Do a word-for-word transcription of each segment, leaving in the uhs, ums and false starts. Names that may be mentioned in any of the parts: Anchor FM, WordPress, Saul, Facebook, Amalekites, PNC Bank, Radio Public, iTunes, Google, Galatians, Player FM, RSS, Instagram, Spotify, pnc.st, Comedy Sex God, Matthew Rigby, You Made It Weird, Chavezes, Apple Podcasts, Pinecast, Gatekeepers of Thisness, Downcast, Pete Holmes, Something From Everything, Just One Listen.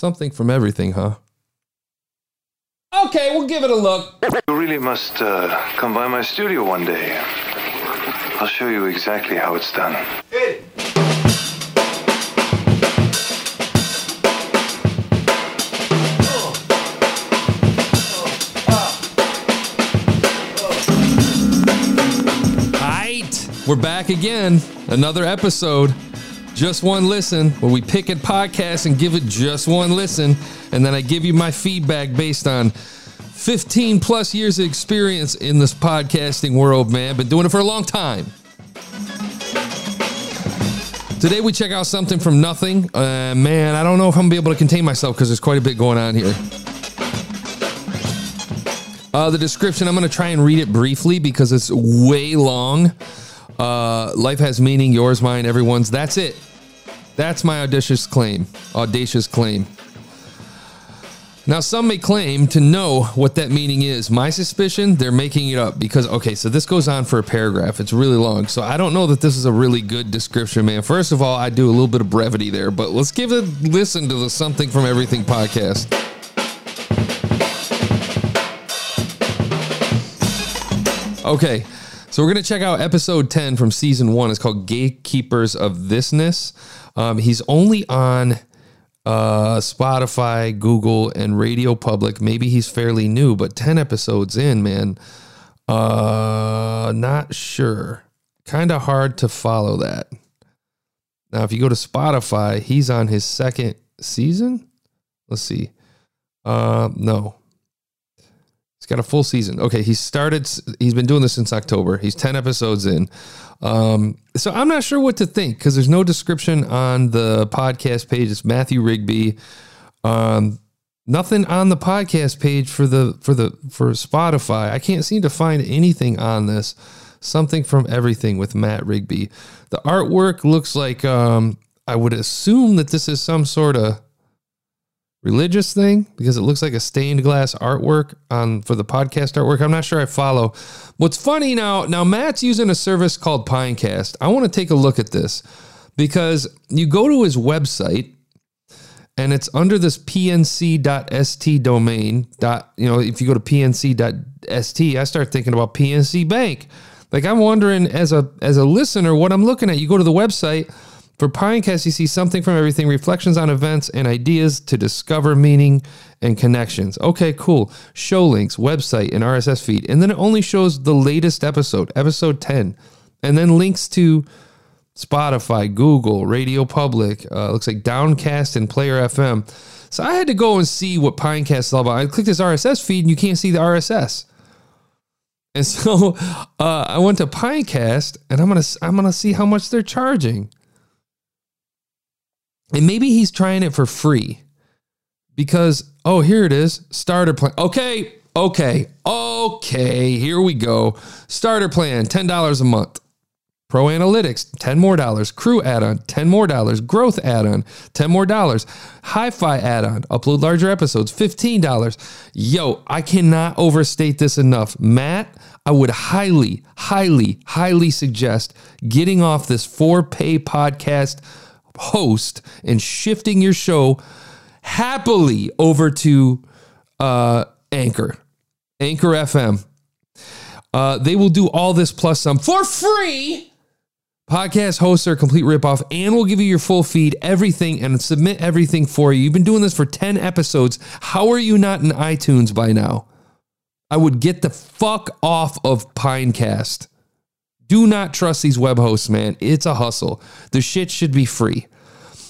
Something from everything, huh? Okay, we'll give it a look. You really must uh, come by my studio one day. I'll show you exactly how it's done. Hey! We're back again, another episode, Just One Listen, where we pick at podcasts and give it just one listen, and then I give you my feedback based on fifteen plus years of experience in this podcasting world, man. Been doing it for a long time. Today we check out something from nothing. Uh, man, I don't know if I'm going to be able to contain myself because there's quite a bit going on here. Uh, the description, I'm going to try and read it briefly because it's way long. Uh, life has meaning, yours, mine, everyone's. That's it. That's my audacious claim. Audacious claim. Now, some may claim to know what that meaning is. My suspicion, they're making it up because, okay, so this goes on for a paragraph. It's really long. So I don't know that this is a really good description, man. First of all, I do a little bit of brevity there, but let's give a listen to the Something From Everything podcast. Okay. So we're going to check out episode ten from season one. It's called Gatekeepers of Thisness. Um, he's only on uh, Spotify, Google, and Radio Public. Maybe he's fairly new, but ten episodes in, man. Uh, not sure. Kind of hard to follow that. Now, if you go to Spotify, he's on his second season. Let's see. Uh, no. He's got a full season. Okay, he started, he's been doing this since October. He's ten episodes in. Um, so I'm not sure what to think because there's no description on the podcast page. It's Matthew Rigby. Um, nothing on the podcast page for the for the for Spotify. I can't seem to find anything on this. Something From Everything with Matt Rigby. The artwork looks like um, I would assume that this is some sort of religious thing because it looks like a stained glass artwork on for the podcast artwork. I'm not sure I follow. What's funny now, now Matt's using a service called Pinecast. I want to take a look at this because you go to his website and it's under this p n c dot s t domain. Dot, you know, if you go to p n c dot s t, I start thinking about P N C Bank. Like I'm wondering as a as a listener what I'm looking at. You go to the website for Pinecast, you see Something From Everything, reflections on events and ideas to discover meaning and connections. Okay, cool. Show links, website, and R S S feed. And then it only shows the latest episode, episode ten. And then links to Spotify, Google, Radio Public, uh, looks like Downcast and Player F M. So I had to go and see what Pinecast is all about. I clicked this R S S feed and you can't see the R S S. And so uh, I went to Pinecast and I'm gonna I'm gonna see how much they're charging. And maybe he's trying it for free because, oh, here it is. Starter plan. Okay. Okay. Okay. Here we go. Starter plan, ten dollars a month. Pro analytics, ten more dollars. Crew add-on, ten more dollars. Growth add-on, ten more dollars. Hi-fi add-on, upload larger episodes, fifteen dollars. Yo, I cannot overstate this enough. Matt, I would highly, highly, highly suggest getting off this for-pay podcast host and shifting your show happily over to uh, Anchor, Anchor F M. Uh, they will do all this plus some for free. Podcast hosts are a complete ripoff and will give you your full feed, everything, and submit everything for you. You've been doing this for ten episodes. How are you not in iTunes by now? I would get the fuck off of Pinecast. Do not trust these web hosts, man. It's a hustle. The shit should be free.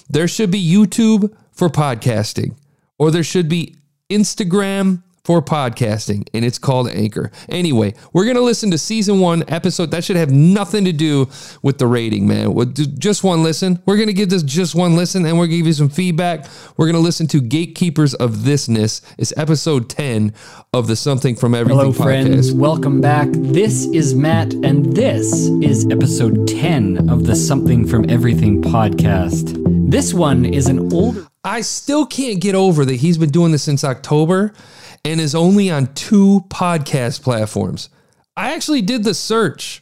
There should be YouTube for podcasting, or there should be Instagram for podcasting, and it's called Anchor. Anyway, we're going to listen to season one episode. That should have nothing to do with the rating, man. With just one listen. We're going to give this just one listen, and we're going to give you some feedback. We're going to listen to Gatekeepers of Thisness. It's episode ten of the Something From Everything Hello, podcast. Friends. Welcome back. This is Matt, and this is episode ten of the Something From Everything podcast. This one is an old... I still can't get over that he's been doing this since October and is only on two podcast platforms. I actually did the search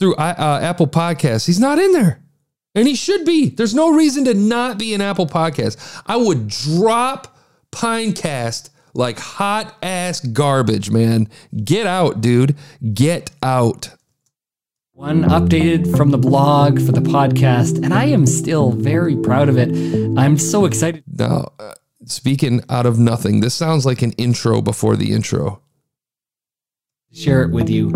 through uh, Apple Podcasts. He's not in there. And he should be. There's no reason to not be an Apple Podcast. I would drop Pinecast like hot ass garbage, man. Get out, dude. Get out. One updated from the blog for the podcast, and I am still very proud of it. I'm so excited. Now, uh, speaking out of nothing, this sounds like an intro before the intro. Share it with you.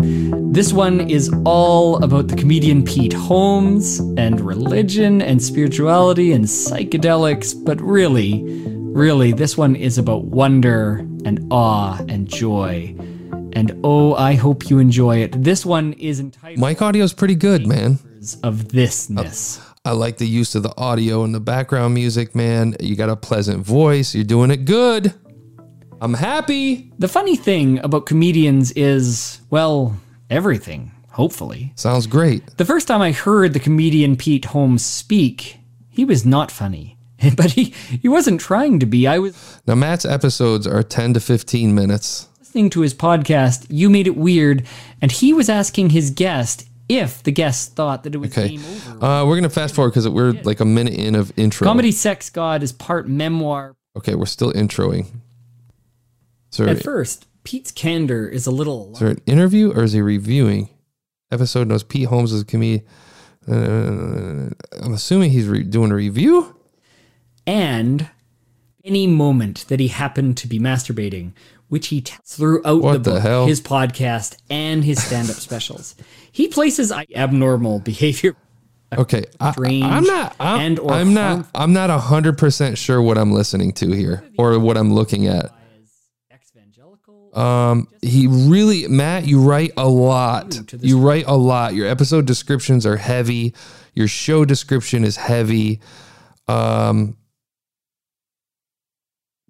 This one is all about the comedian Pete Holmes and religion and spirituality and psychedelics, but really, really, this one is about wonder and awe and joy. And oh, I hope you enjoy it. This one is entitled... Mic audio is pretty good, man. ...of Thisness. I, I like the use of the audio and the background music, man. You got a pleasant voice. You're doing it good. I'm happy. The funny thing about comedians is, well, everything, hopefully. Sounds great. The first time I heard the comedian Pete Holmes speak, he was not funny, but he, he wasn't trying to be. I was. Now, Matt's episodes are ten to fifteen minutes. Listening to his podcast, You Made It Weird, and he was asking his guest if the guest thought that it was okay. Game over. Uh, we're going to fast forward because we're like a minute in of intro. Comedy Sex God is part memoir. Okay, we're still introing. Sir, at first, Pete's candor is a little... Is there an interview or is he reviewing? Episode knows Pete Holmes is a comedian. Uh, I'm assuming he's re- doing a review? And any moment that he happened to be masturbating, which he tells throughout what the book, the hell? His podcast, and his stand-up specials. He places abnormal behavior... Okay, I, I'm not. I'm, I'm not. I'm not one hundred percent sure what I'm listening to here or what I'm looking at. Um, he really, Matt, you write a lot. You write a lot. Your episode descriptions are heavy. Your show description is heavy. Um,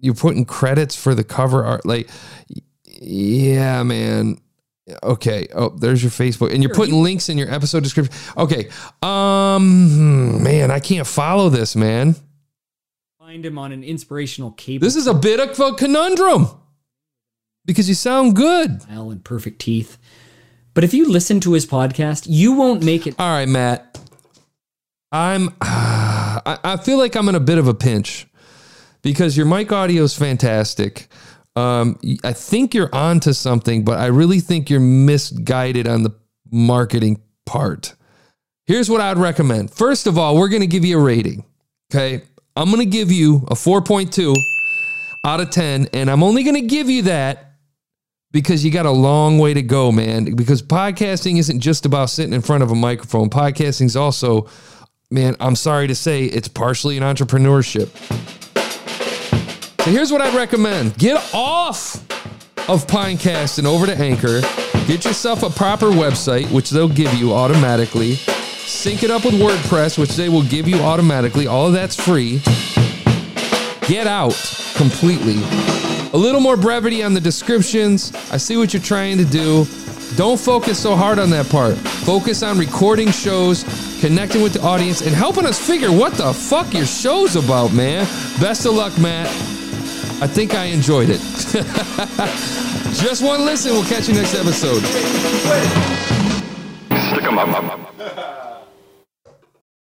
you're putting credits for the cover art. Like, yeah, man. Okay. Oh, there's your Facebook. And you're putting links in your episode description. Okay. Um, man, I can't follow this, man. Find him on an inspirational cable. This is a bit of a conundrum. Because you sound good. Smile and perfect teeth. But if you listen to his podcast, you won't make it. All right, Matt. I'm, uh, I, I feel like I'm in a bit of a pinch because your mic audio is fantastic. Um, I think you're onto something, but I really think you're misguided on the marketing part. Here's what I'd recommend. First of all, we're going to give you a rating. Okay. I'm going to give you a four point two out of ten. And I'm only going to give you that because you got a long way to go, man. Because podcasting isn't just about sitting in front of a microphone. Podcasting's also, man, I'm sorry to say, it's partially an entrepreneurship. So here's what I'd recommend. Get off of Pinecast and over to Anchor. Get yourself a proper website, which they'll give you automatically. Sync it up with WordPress, which they will give you automatically. All of that's free. Get out completely. A little more brevity on the descriptions. I see what you're trying to do. Don't focus so hard on that part. Focus on recording shows, connecting with the audience, and helping us figure what the fuck your show's about, man. Best of luck, Matt. I think I enjoyed it. Just one listen. We'll catch you next episode. Stick 'em up.